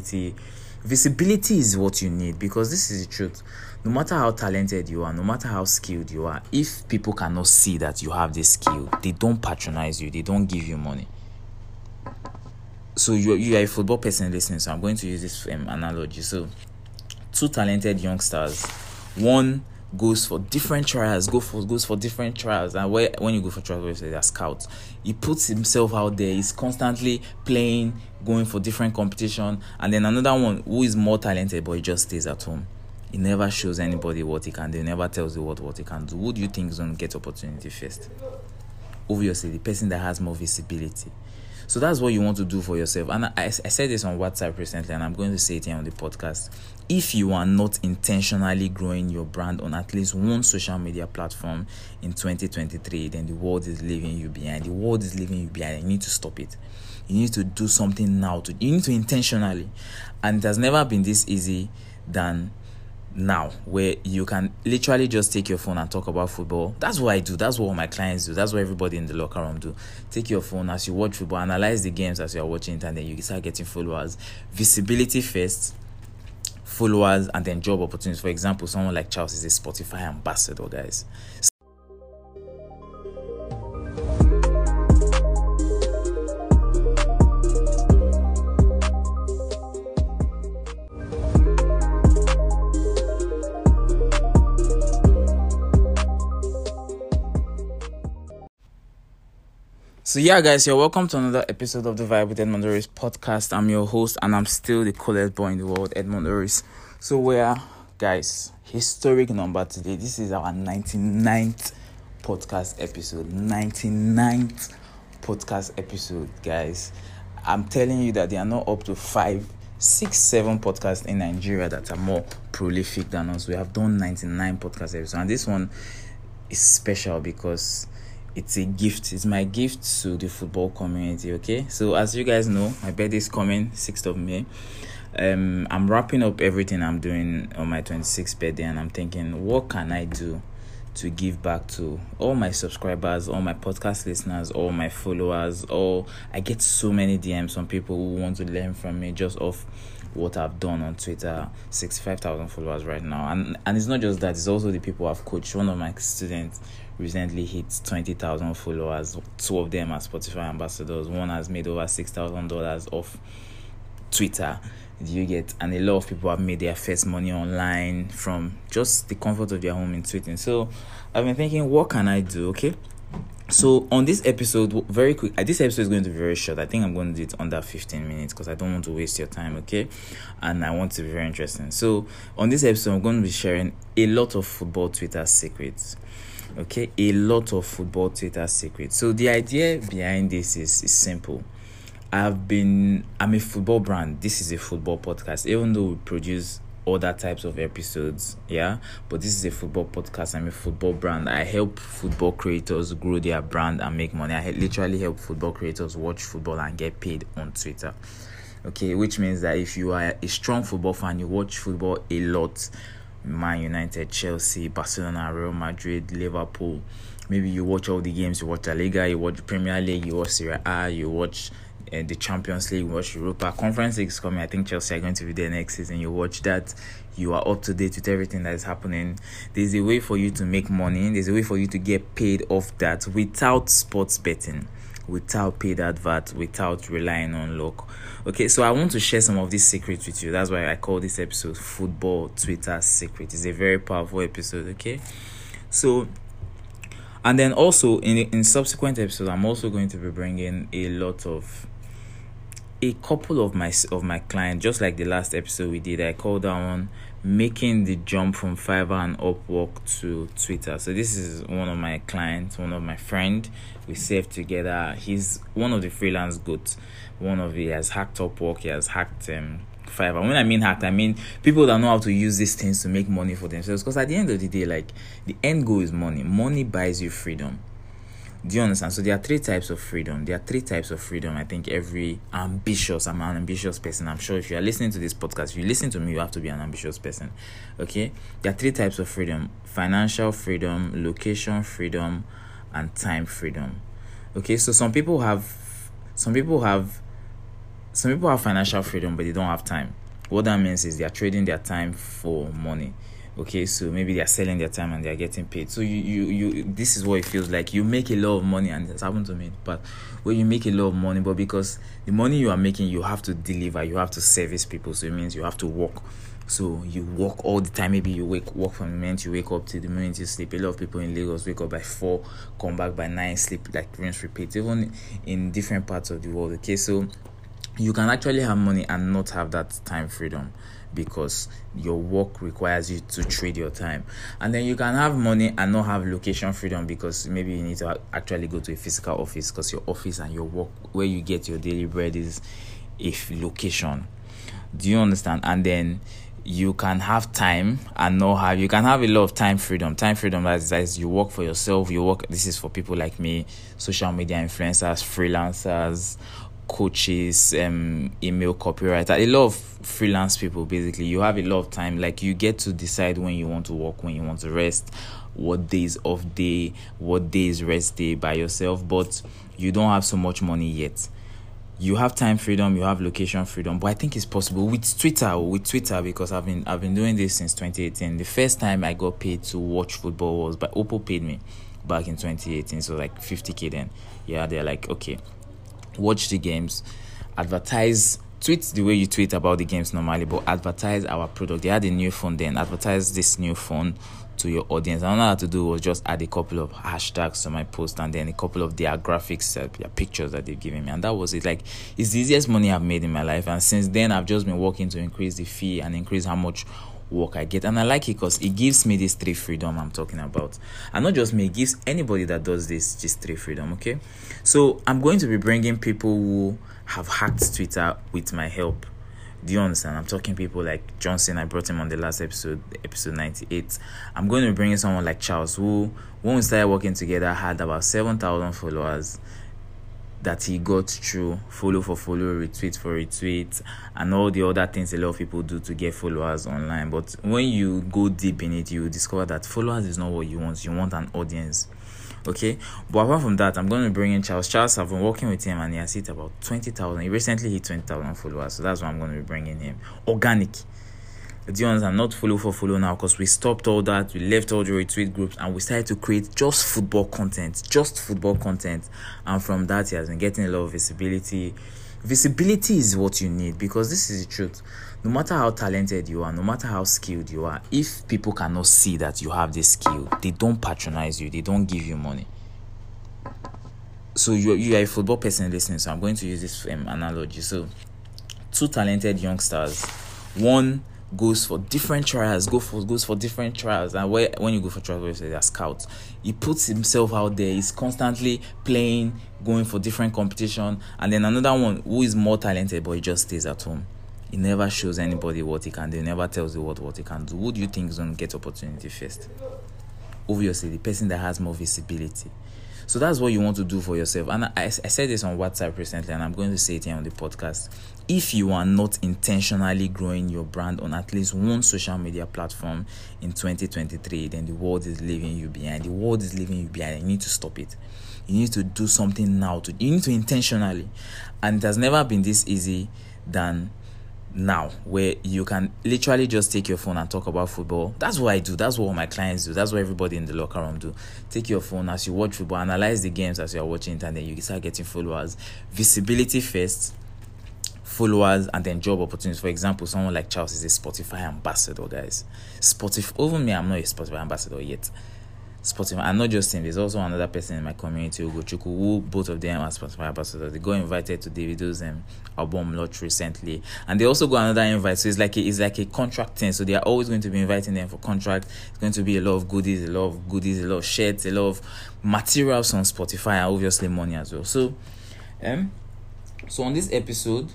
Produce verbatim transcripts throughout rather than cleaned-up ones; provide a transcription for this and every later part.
quality. Visibility is what you need, because this is the truth. No matter how talented you are, no matter how skilled you are, if people cannot see that you have this skill, they don't patronize you, they don't give you money. So you, you are a football person listening, so I'm going to use this um, analogy. So two talented youngsters, one goes for different trials, go for goes for different trials, and where, when you go for trials, they're scouts. He puts himself out there. He's constantly playing, going for different competition, and then another one who is more talented, but he just stays at home. He never shows anybody what he can do. He never tells the world what he can do. Who do you think is going to get opportunity first? Obviously, the person that has more visibility. So that's what you want to do for yourself. And I, I said this on WhatsApp recently, and I'm going to say it here on the podcast. If you are not intentionally growing your brand on at least one social media platform in twenty twenty-three, then the world is leaving you behind. The world is leaving you behind. You need to stop it. You need to do something now. To, you need to intentionally. And it has never been this easy than now, where you can literally just take your phone and talk about football. That's what I do. That's what all my clients do. That's what everybody in the locker room do. Take your phone as you watch football, analyze the games as you are watching it, and then you start getting followers. Visibility first, followers, and then job opportunities. For example, someone like Charles is a Spotify ambassador, guys. So yeah, guys, you're welcome to another episode of The Vibe with Edmond Doris podcast. I'm your host, and I'm still the coolest boy in the world, Edmond Doris. So we're, guys, historic number today. This is our ninety-ninth podcast episode. ninety-ninth podcast episode, guys. I'm telling you that there are not up to five, six, seven podcasts in Nigeria that are more prolific than us. We have done ninety-nine podcast episodes, and this one is special because it's a gift. It's my gift to the football community, okay? So, as you guys know, my birthday is coming, sixth of May. Um, I'm wrapping up everything I'm doing on my twenty-sixth birthday, and I'm thinking, what can I do to give back to all my subscribers, all my podcast listeners, all my followers? All I get so many D Ms from people who want to learn from me just off what I've done on Twitter. Sixty-five thousand followers right now, and and it's not just that, it's also the people I've coached. One of my students recently hit twenty thousand followers. Two of them are Spotify ambassadors. One has made over six thousand dollars off Twitter. You get, and a lot of people have made their first money online from just the comfort of their home in tweeting. So I've been thinking, what can I do? Okay, so on this episode, very quick, this episode is going to be very short. I think I'm going to do it under fifteen minutes because I don't want to waste your time, okay? And I want to be very interesting. So on this episode, I'm going to be sharing a lot of football Twitter secrets, okay? A lot of football Twitter secrets. So the idea behind this is, is simple. I've been, I'm a football brand. This is a football podcast, even though we produce other types of episodes, yeah, but this is a football podcast. I'm a football brand. I help football creators grow their brand and make money. I literally help football creators watch football and get paid on Twitter, okay? Which means that if you are a strong football fan, you watch football a lot, Man United, Chelsea, Barcelona, Real Madrid, Liverpool, maybe you watch all the games. You watch La Liga, you watch Premier League, you watch Serie A, you watch Uh, the Champions League, watch Europa. Conference League is coming. I think Chelsea are going to be there next season. You watch that. You are up to date with everything that is happening. There's a way for you to make money. There's a way for you to get paid off that without sports betting, without paid advert, without relying on luck. Okay, so I want to share some of these secrets with you. That's why I call this episode Football Twitter Secret. It's a very powerful episode, okay? So, and then also in, in subsequent episodes, I'm also going to be bringing a lot of a couple of my of my clients, just like the last episode we did. I called that one making the jump from Fiverr and Upwork to Twitter. So this is one of my clients, one of my friend. We saved together. He's one of the freelance goats. One of he has hacked Upwork. He has hacked um, Fiverr. When I mean hacked, I mean people that know how to use these things to make money for themselves. Because at the end of the day, like, the end goal is money. Money buys you freedom. Do you understand? So there are three types of freedom. There are three types of freedom. I think every ambitious, I'm an ambitious person. I'm sure if you are listening to this podcast, if you listen to me, you have to be an ambitious person. Okay? There are three types of freedom. Financial freedom, location freedom, and time freedom. Okay? So some people have, some people have some people have financial freedom, but they don't have time. What that means is they are trading their time for money. Okay, so maybe they are selling their time and they are getting paid. So you, you, you this is what it feels like. You make a lot of money, and it's happened to me. But when you make a lot of money, but because the money you are making, you have to deliver, you have to service people. So it means you have to work. So you work all the time. Maybe you wake work from the moment you wake up to the moment you sleep. A lot of people in Lagos wake up by four, come back by nine, sleep, like rinse, repeat. Even in different parts of the world. Okay, so you can actually have money and not have that time freedom, because your work requires you to trade your time. And then you can have money and not have location freedom, because maybe you need to actually go to a physical office, because your office and your work where you get your daily bread is a location. Do you understand? And then you can have time and not have, you can have a lot of time freedom. Time freedom, that is, that is you work for yourself, you work, this is for people like me, social media influencers, freelancers, coaches, um, email copywriter, a lot of freelance people. Basically, you have a lot of time. Like, you get to decide when you want to work, when you want to rest, what days off day, what days rest day by yourself. But you don't have so much money yet. You have time freedom, you have location freedom, but I think it's possible with Twitter. With Twitter, because I've been I've been doing this since twenty eighteen. The first time I got paid to watch football was by Oppo paid me back in twenty eighteen. So like fifty k then. Yeah, they're like, okay, watch the games, advertise, tweet the way you tweet about the games normally, but advertise our product. They had a new phone then. Advertise this new phone to your audience. And all I had to do was just add a couple of hashtags to my post and then a couple of their graphics, uh, their pictures that they've given me, and that was it. Like, it's the easiest money I've made in my life, and since then I've just been working to increase the fee and increase how much work I get. And I like it because it gives me this three freedom I'm talking about, and not just me, it gives anybody that does this just three freedom. Okay, so I'm going to be bringing people who have hacked Twitter with my help. Do you understand? I'm talking people like Johnson. I brought him on the last episode, episode ninety-eight. I'm going to be bringing someone like Charles, who, when we started working together, had about seven thousand followers that he got through follow for follow, retweet for retweet, and all the other things a lot of people do to get followers online. But when you go deep in it, you discover that followers is not what you want. You want an audience. Okay, but apart from that, I'm going to bring in Charles. Charles, I've been working with him, and he has hit about twenty thousand. He recently hit twenty thousand followers, so that's why I'm going to be bringing him. Organic. Do you understand? Not follow for follow now, because we stopped all that. We left all the retweet groups, and we started to create just football content. Just football content. And from that, he has been getting a lot of visibility. Visibility is what you need, because this is the truth. No matter how talented you are, no matter how skilled you are, if people cannot see that you have this skill, they don't patronize you, they don't give you money. So you, you are a football person listening, so I'm going to use this um, analogy. So two talented youngsters, one goes for different trials, go for goes for different trials, and where, when you go for trials, they are scouts. He puts himself out there. He's constantly playing, going for different competition, and then another one who is more talented, but he just stays at home. He never shows anybody what he can do. He never tells the world what he can do. Who do you think is going to get opportunity first? Obviously, the person that has more visibility. So that's what you want to do for yourself. And I, I said this on WhatsApp recently, and I'm going to say it here on the podcast. If you are not intentionally growing your brand on at least one social media platform in twenty twenty-three, then the world is leaving you behind. The world is leaving you behind. You need to stop it. You need to do something now. To, you need to intentionally. And it has never been this easy than now, where you can literally just take your phone and talk about football. That's what I do. That's what all my clients do. That's what everybody in the locker room do. Take your phone as you watch football, analyze the games as you are watching it, and then you start getting followers. Visibility first, followers, and then job opportunities. For example, someone like Charles is a Spotify ambassador, guys. Spotify. Even me, I'm not a Spotify ambassador yet. Spotify, and not just him, there's also another person in my community, Ugochukwu, who both of them are Spotify ambassadors. They got invited to Davido's um, album launch recently, and they also got another invite. So it's like a, it's like a contract thing. So they are always going to be inviting them for contract. It's going to be a lot of goodies, a lot of goodies, a lot of shirts, a lot of materials on Spotify, and obviously money as well. So, um, so on this episode,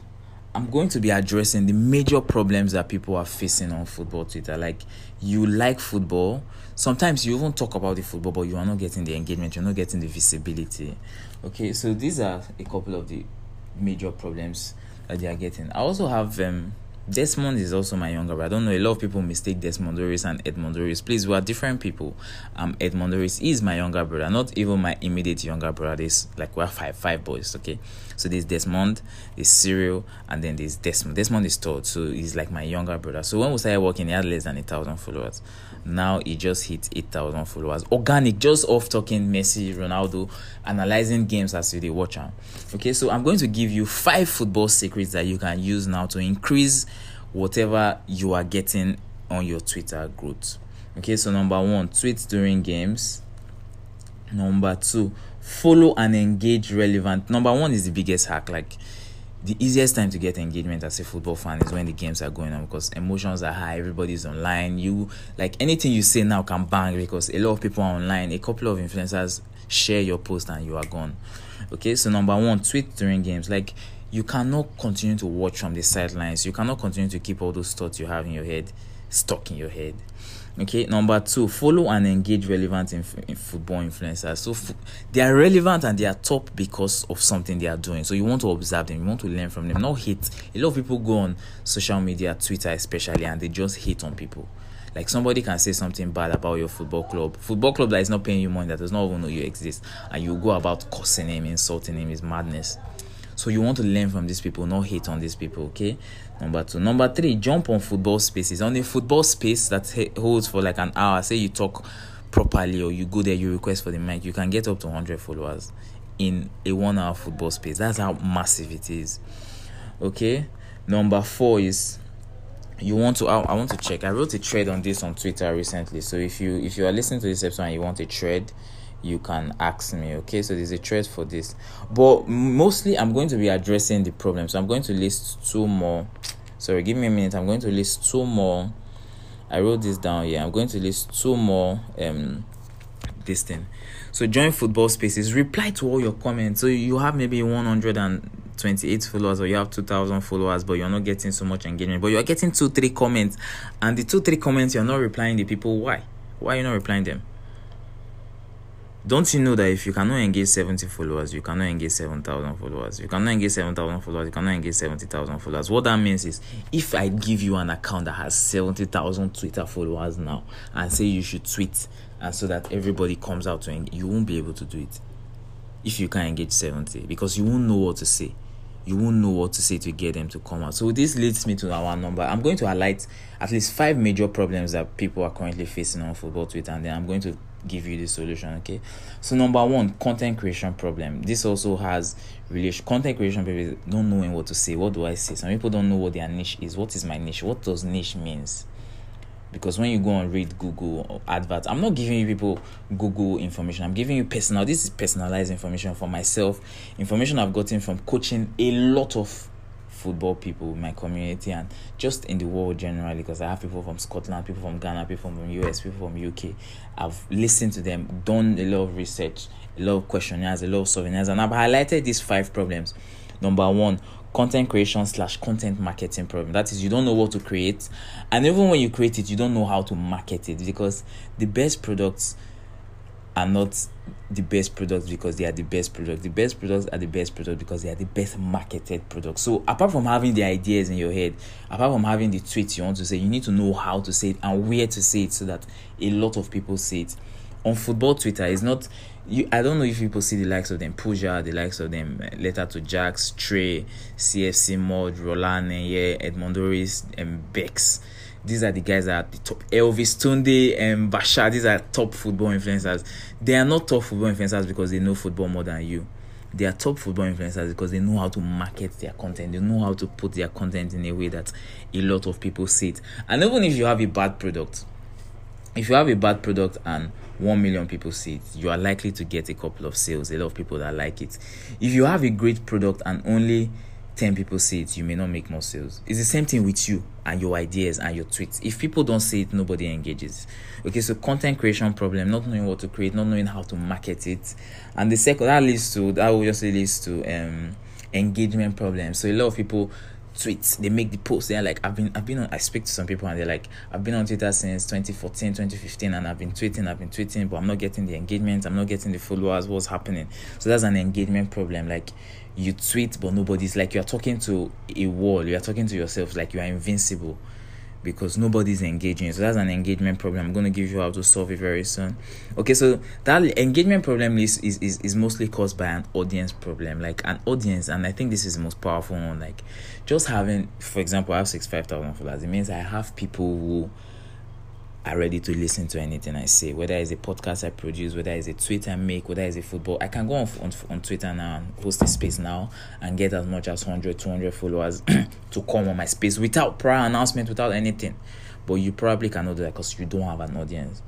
I'm going to be addressing the major problems that people are facing on football Twitter. Like, you like football. Sometimes you even talk about the football, but you are not getting the engagement. You're not getting the visibility. Okay, so these are a couple of the major problems that they are getting. I also have um, Desmond is also my younger brother. I don't know, a lot of people mistake Desmond Doris and Edmond Doris. Please, we are different people. Um, Edmond Doris is my younger brother, not even my immediate younger brother. There's like, we are five, five boys, okay? So there's Desmond, there's Cyril, and then there's Desmond. Desmond is third, so he's like my younger brother. So when we started working, he had less than a thousand followers. Now he just hit eight thousand followers. Organic, just off talking Messi, Ronaldo, analyzing games as you watch them. Okay, so I'm going to give you five football secrets that you can use now to increase whatever you are getting on your Twitter growth. Okay, so number one, tweet during games. Number two, follow and engage relevant. Number one is the biggest hack. Like, the easiest time to get engagement as a football fan is when the games are going on, because emotions are high, everybody's online. You like anything you say now can bang, because a lot of people are online. A couple of influencers share your post and you are gone. Okay, so number one, tweet during games. Like, you cannot continue to watch from the sidelines. You cannot continue to keep all those thoughts you have in your head stuck in your head. Okay, number two, follow and engage relevant inf- in football influencers. So f- they are relevant and they are top because of something they are doing. So you want to observe them, you want to learn from them, not hate. A lot of people go on social media, Twitter especially, and they just hate on people. Like, somebody can say something bad about your football club. Football club that is not paying you money, that does not even know you exist. And you go about cursing him, insulting him, is madness. So you want to learn from these people, not hate on these people, okay? Number two. Number three, jump on football spaces. On a football space that holds for like an hour, say you talk properly or you go there, you request for the mic, you can get up to one hundred followers in a one-hour football space. That's how massive it is, okay? Number four is... you want to, I, I want to check. I wrote a thread on this on Twitter recently. So if you if you are listening to this episode and you want a thread, you can ask me, okay? So there's a thread for this. But mostly I'm going to be addressing the problem. So I'm going to list two more. Sorry, give me a minute. I'm going to list two more. I wrote this down here. I'm going to list two more um this thing. So join football spaces. Reply to all your comments. So you have maybe one hundred and twenty-eight followers, or you have two thousand followers, but you're not getting so much engagement, but you're getting two three comments, and the two three comments you're not replying the people. Why why are you not replying them? Don't you know that if you cannot engage seventy followers, you cannot engage seven thousand followers, you cannot engage seven thousand followers, you cannot engage seventy thousand followers? What that means is, if I give you an account that has seventy thousand Twitter followers now and say you should tweet and so that everybody comes out to engage, you won't be able to do it if you can't engage seventy, because you won't know what to say. You won't know what to say to get them to come out. So this leads me to our number. I'm going to highlight at least five major problems that people are currently facing on football Twitter, and then I'm going to give you the solution, okay? So number one, content creation problem. This also has relation. Content creation people don't know what to say. What do I say? Some people don't know what their niche is. What is my niche? What does niche means? Because when you go and read Google or adverts, I'm not giving you people Google information. I'm giving you personal. This is personalized information for myself. Information I've gotten from coaching a lot of football people in my community and just in the world generally. Because I have people from Scotland, people from Ghana, people from U S, people from U K. I've listened to them, done a lot of research, a lot of questionnaires, a lot of souvenirs, and I've highlighted these five problems. Number one, content creation slash content marketing problem. That is, you don't know what to create, and even when you create it, you don't know how to market it, because the best products are not the best products because they are the best products. The best products are the best products because they are the best marketed products. So apart from having the ideas in your head, apart from having the tweets you want to say, you need to know how to say it and where to say it so that a lot of people see it. On football Twitter, it's not, you, I don't know if people see the likes of them, Pooja, the likes of them, uh, Letter to Jax, Trey, C F C Mod, Roland, yeah, Edmond Doris, and um, Bex. These are the guys that are the top. Elvis Tunde and um, Bashar, these are top football influencers. They are not top football influencers because they know football more than you. They are top football influencers because they know how to market their content. They know how to put their content in a way that a lot of people see it. And even if you have a bad product, if you have a bad product and one million people see it, you are likely to get a couple of sales, a lot of people that like it. If you have a great product and only ten people see it, you may not make more sales. It's the same thing with you and your ideas and your tweets. If people don't see it, nobody engages. Okay, so content creation problem, not knowing what to create, not knowing how to market it. And the second, that leads to, that obviously leads to um, engagement problems. So a lot of people tweets, they make the posts. They're like, I've been, I've been on, I speak to some people and they're like, I've been on Twitter since twenty fourteen, twenty fifteen, and I've been tweeting, I've been tweeting, but I'm not getting the engagement, I'm not getting the followers, what's happening? So that's an engagement problem. Like, you tweet, but nobody's, like, you're talking to a wall, you're talking to yourself, like, you are invincible because nobody's engaging. So that's an engagement problem. I'm going to give you how to solve it very soon. Okay, so that engagement problem is, is, is, is mostly caused by an audience problem. Like, an audience, and I think this is the most powerful one. Like, just having, for example, I have sixty-five thousand followers. It means I have people who are ready to listen to anything I say, whether it's a podcast I produce, whether it's a tweet I make, whether it's a football. I can go on on, on Twitter now and post a space now and get as much as one hundred, two hundred followers to come on my space without prior announcement, without anything. But you probably cannot do that because you don't have an audience.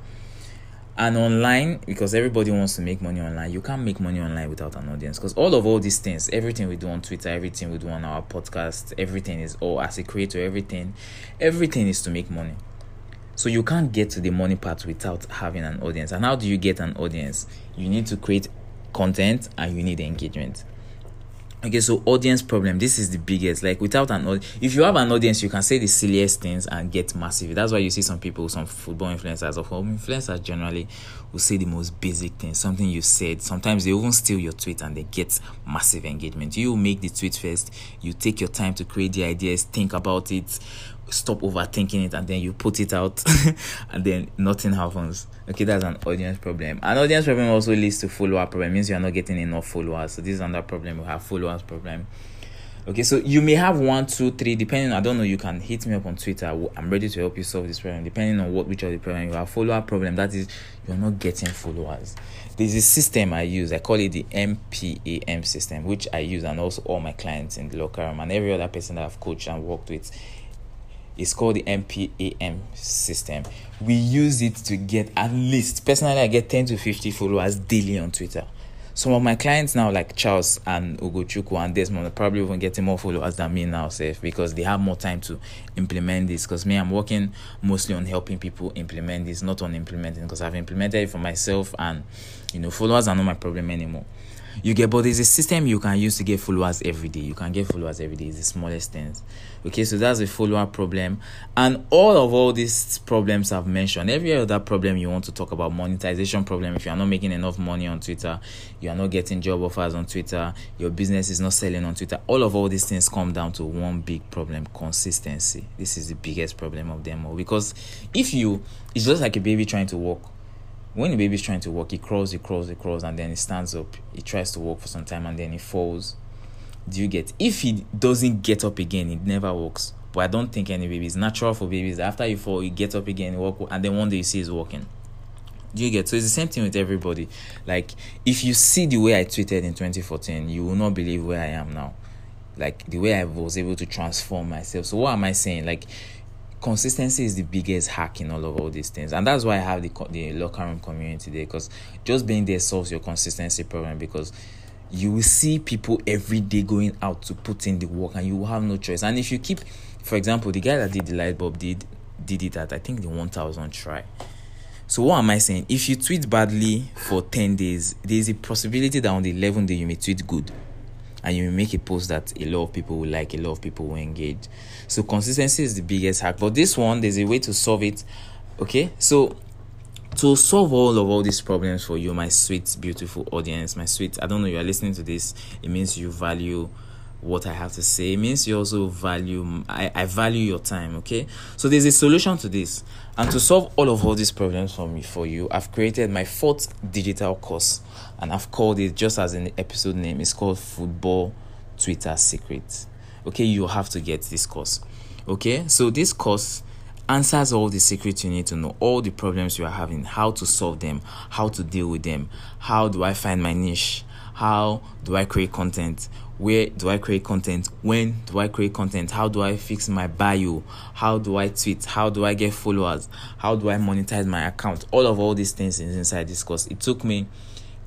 And online, because everybody wants to make money online, you can't make money online without an audience. Because all of all these things, everything we do on Twitter, everything we do on our podcast, everything is all as a creator, everything, everything is to make money. So you can't get to the money part without having an audience. And how do you get an audience? You need to create content and you need engagement. Okay, so audience problem. This is the biggest. Like, without an audience, if you have an audience, you can say the silliest things and get massive. That's why you see some people, some football influencers or home influencers generally, will say the most basic things, something you said. Sometimes they even steal your tweet and they get massive engagement. You make the tweet first. You take your time to create the ideas, think about it, stop overthinking it, and then you put it out and then nothing happens. Okay, that's an audience problem. An audience problem also leads to follower problem. It means you are not getting enough followers. So this is another problem. We have followers problem. Okay, so you may have one, two, three, depending. I don't know, you can hit me up on Twitter. I'm ready to help you solve this problem, depending on what which of the problem you have. Follower problem, that is, you're not getting followers. There's a system I use. I call it the M P A M system, which I use, and also all my clients in the locker room and every other person that I've coached and worked with. It's called the M P A M system. We use it to get at least, personally, I get ten to fifty followers daily on Twitter. Some of my clients now, like Charles and Ugochukwu and Desmond, are probably even getting more followers than me now, safe, because they have more time to implement this. Because me, I'm working mostly on helping people implement this, not on implementing, because I've implemented it for myself, and, you know, followers are not my problem anymore. You get, but there's a system you can use to get followers every day. You can get followers every day. It's the smallest things. Okay, so that's the follower problem. And all of all these problems I've mentioned, every other problem you want to talk about, monetization problem, if you are not making enough money on Twitter, you are not getting job offers on Twitter, your business is not selling on Twitter, all of all these things come down to one big problem, consistency. This is the biggest problem of them all. Because if you, it's just like a baby trying to walk. When the baby's trying to walk, it crawls, it crawls, it crawls, and then it stands up. It tries to walk for some time, and then it falls. Do you get? If he doesn't get up again, it never walks. But I don't think any baby. It's natural for babies. After you fall, you get up again, you walk, and then one day you see he's walking. Do you get? So it's the same thing with everybody. Like, if you see the way I tweeted in twenty fourteen, you will not believe where I am now. Like, the way I was able to transform myself. So what am I saying? Like, consistency is the biggest hack in all of all these things, and that's why I have the the locker room community there, because just being there solves your consistency problem, because you will see people every day going out to put in the work, and you will have no choice. And if you keep, for example, the guy that did the light bulb did did it at, I think, the one thousand try. So what am I saying? If you tweet badly for ten days, there is a possibility that on the eleventh day you may tweet good. And you make a post that a lot of people will like, a lot of people will engage. So consistency is the biggest hack. But this one, there's a way to solve it. Okay, so to solve all of all these problems for you, my sweet, beautiful audience, my sweet, I don't know, you are listening to this. It means you value what I have to say. It means you also value, I, I value your time, okay? So there's a solution to this. And to solve all of all these problems for me, for you, I've created my fourth digital course, and I've called it, just as in the episode name, it's called Football Twitter Secrets. Okay, you have to get this course. Okay, so this course answers all the secrets you need to know, all the problems you are having, how to solve them, how to deal with them, how do I find my niche, how do I create content, where do I create content, when do I create content, how do I fix my bio, how do I tweet, how do I get followers, how do I monetize my account. All of all these things is inside this course. It took me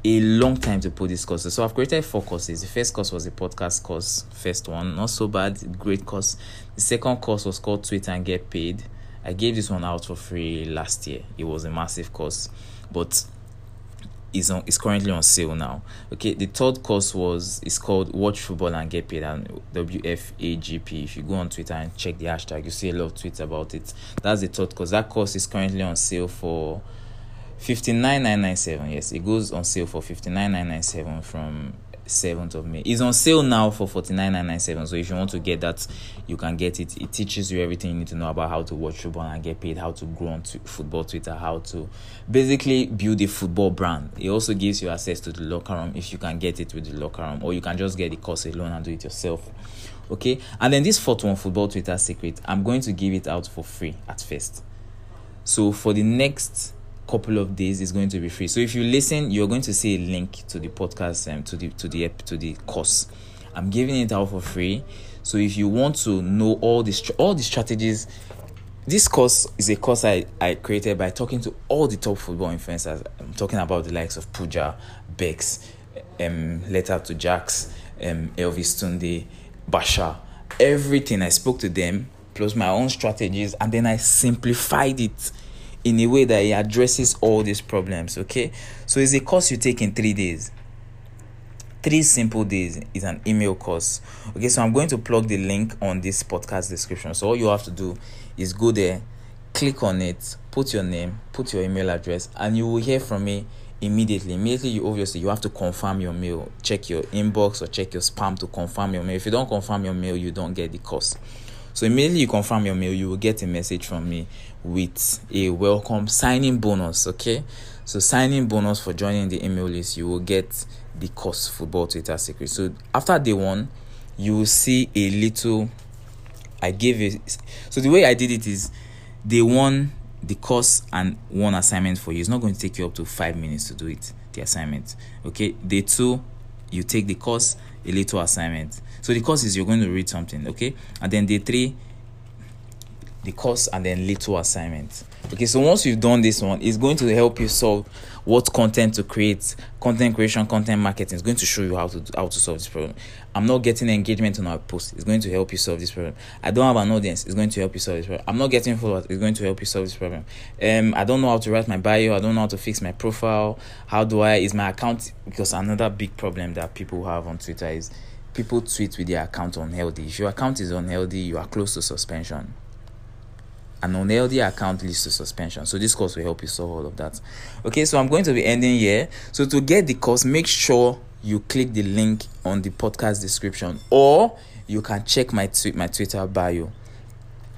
a long time to put this course. So I've created four courses. The first course was a podcast course, first one, not so bad, great course. The second course was called Twitter and Get Paid. I gave this one out for free last year. It was a massive course, but is on is currently on sale now. Okay, the third course was is called Watch Football and Get Paid, and W F A G P. If you go on Twitter and check the hashtag, you see a lot of tweets about it. That's the third course. That course is currently on sale for fifty-nine thousand nine hundred ninety-seven. Yes, it goes on sale for fifty-nine thousand nine hundred ninety-seven from seventh of May. It's on sale now for forty-nine thousand nine hundred ninety-seven. So if you want to get that, you can get it. It teaches you everything you need to know about how to watch football and get paid, how to grow on t- football Twitter, how to basically build a football brand. It also gives you access to the locker room if you can get it with the locker room, or you can just get the course alone and do it yourself. Okay, and then this fourth one, Football Twitter Secret, I'm going to give it out for free at first. So for the next couple of days is going to be free. So if you listen, you're going to see a link to the podcast and um, to the to the to the course. I'm giving it out for free. So if you want to know all this all the strategies, this course is a course I, I created by talking to all the top football influencers. I'm talking about the likes of Pooja, Bex, um, Letter to Jax, um, Elvis Tunde, Basha. Everything I spoke to them, plus my own strategies, and then I simplified it in a way that it addresses all these problems. Okay, so it's a course you take in three days, three simple days. It's an email course. Okay, so I'm going to plug the link on this podcast description. So all you have to do is go there, click on it, put your name, put your email address, and you will hear from me immediately. Immediately, you obviously you have to confirm your mail, check your inbox or check your spam to confirm your mail. If you don't confirm your mail, you don't get the course. So immediately you confirm your mail, you will get a message from me with a welcome signing bonus. Okay, so signing bonus for joining the email list, you will get the course Football Twitter Secret. So after day one, you will see a little. I gave it. So the way I did it is, day one, the course and one assignment for you. It's not going to take you up to five minutes to do it. The assignment. Okay, day two, you take the course, a little assignment. So the course is you're going to read something, okay? And then day three, the course and then little assignment. Okay, so once you've done this one, it's going to help you solve what content to create, content creation, content marketing. It's going to show you how to how to solve this problem. I'm not getting engagement on our post. It's going to help you solve this problem. I don't have an audience. It's going to help you solve this problem. I'm not getting followers. It's going to help you solve this problem. Um, I don't know how to write my bio. I don't know how to fix my profile. How do I? Is my account, because another big problem that people have on Twitter is people tweet with their account unhealthy. If your account is unhealthy, you are close to suspension. An unhealthy account leads to suspension. So this course will help you solve all of that. Okay, so I'm going to be ending here. So to get the course, make sure you click the link on the podcast description, or you can check my tweet, my Twitter bio.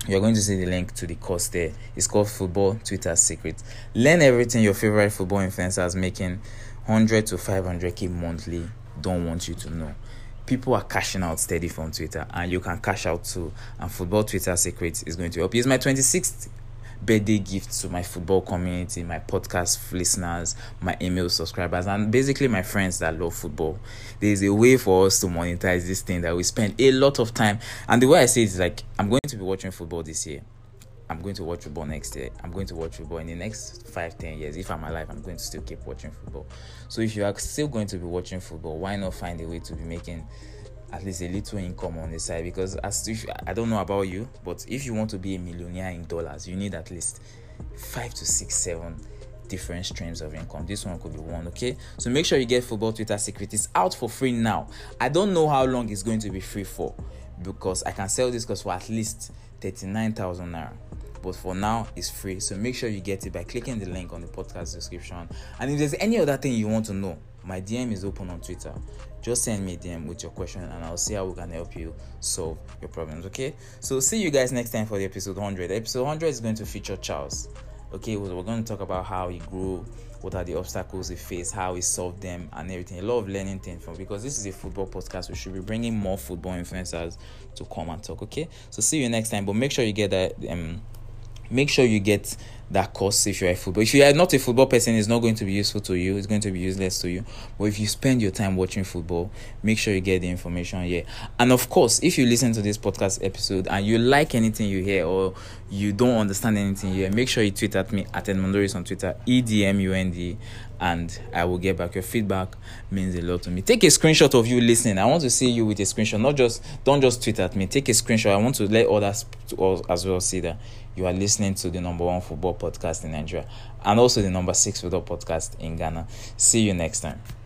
You're going to see the link to the course there. It's called Football Twitter Secret. Learn everything your favorite football influencer is making one hundred to five hundred K monthly don't want you to know. People are cashing out steady from Twitter, and you can cash out too. And Football Twitter Secrets is going to help you. It's my twenty-sixth birthday gift to my football community, my podcast listeners, my email subscribers, and basically my friends that love football. There is a way for us to monetize this thing that we spend a lot of time. And the way I say it is like, I'm going to be watching football this year. I'm going to watch football next year. I'm going to watch football in the next five, ten years. If I'm alive, I'm going to still keep watching football. So if you are still going to be watching football, why not find a way to be making at least a little income on the side? Because as if, I don't know about you, but if you want to be a millionaire in dollars, you need at least five to six, seven different streams of income. This one could be one, okay? So make sure you get Football Twitter Secret. It's out for free now. I don't know how long it's going to be free for, because I can sell this course for at least thirty-nine thousand naira. But for now, it's free. So make sure you get it by clicking the link on the podcast description. And if there's any other thing you want to know, my D M is open on Twitter. Just send me a D M with your question, and I'll see how we can help you solve your problems, okay? So see you guys next time for the episode one hundred. Episode one hundred is going to feature Charles. Okay, we're going to talk about how he grew, what are the obstacles he faced, how he solved them, and everything. A lot of learning things from, because this is a football podcast. We should be bringing more football influencers to come and talk, okay? So see you next time. But make sure you get that... Um, Make sure you get that course if you're a football. If you are not a football person, it's not going to be useful to you. It's going to be useless to you. But if you spend your time watching football, make sure you get the information here. And of course, if you listen to this podcast episode and you like anything you hear, or you don't understand anything here, make sure you tweet at me at Edmond Doris on Twitter, E D M U N D, and I will get back. Your feedback means a lot to me. Take a screenshot of you listening. I want to see you with a screenshot. Not just, don't just tweet at me. Take a screenshot. I want to let others as well see that you are listening to the number one football podcast in Nigeria, and also the number six Widowed podcast in Ghana. See you next time.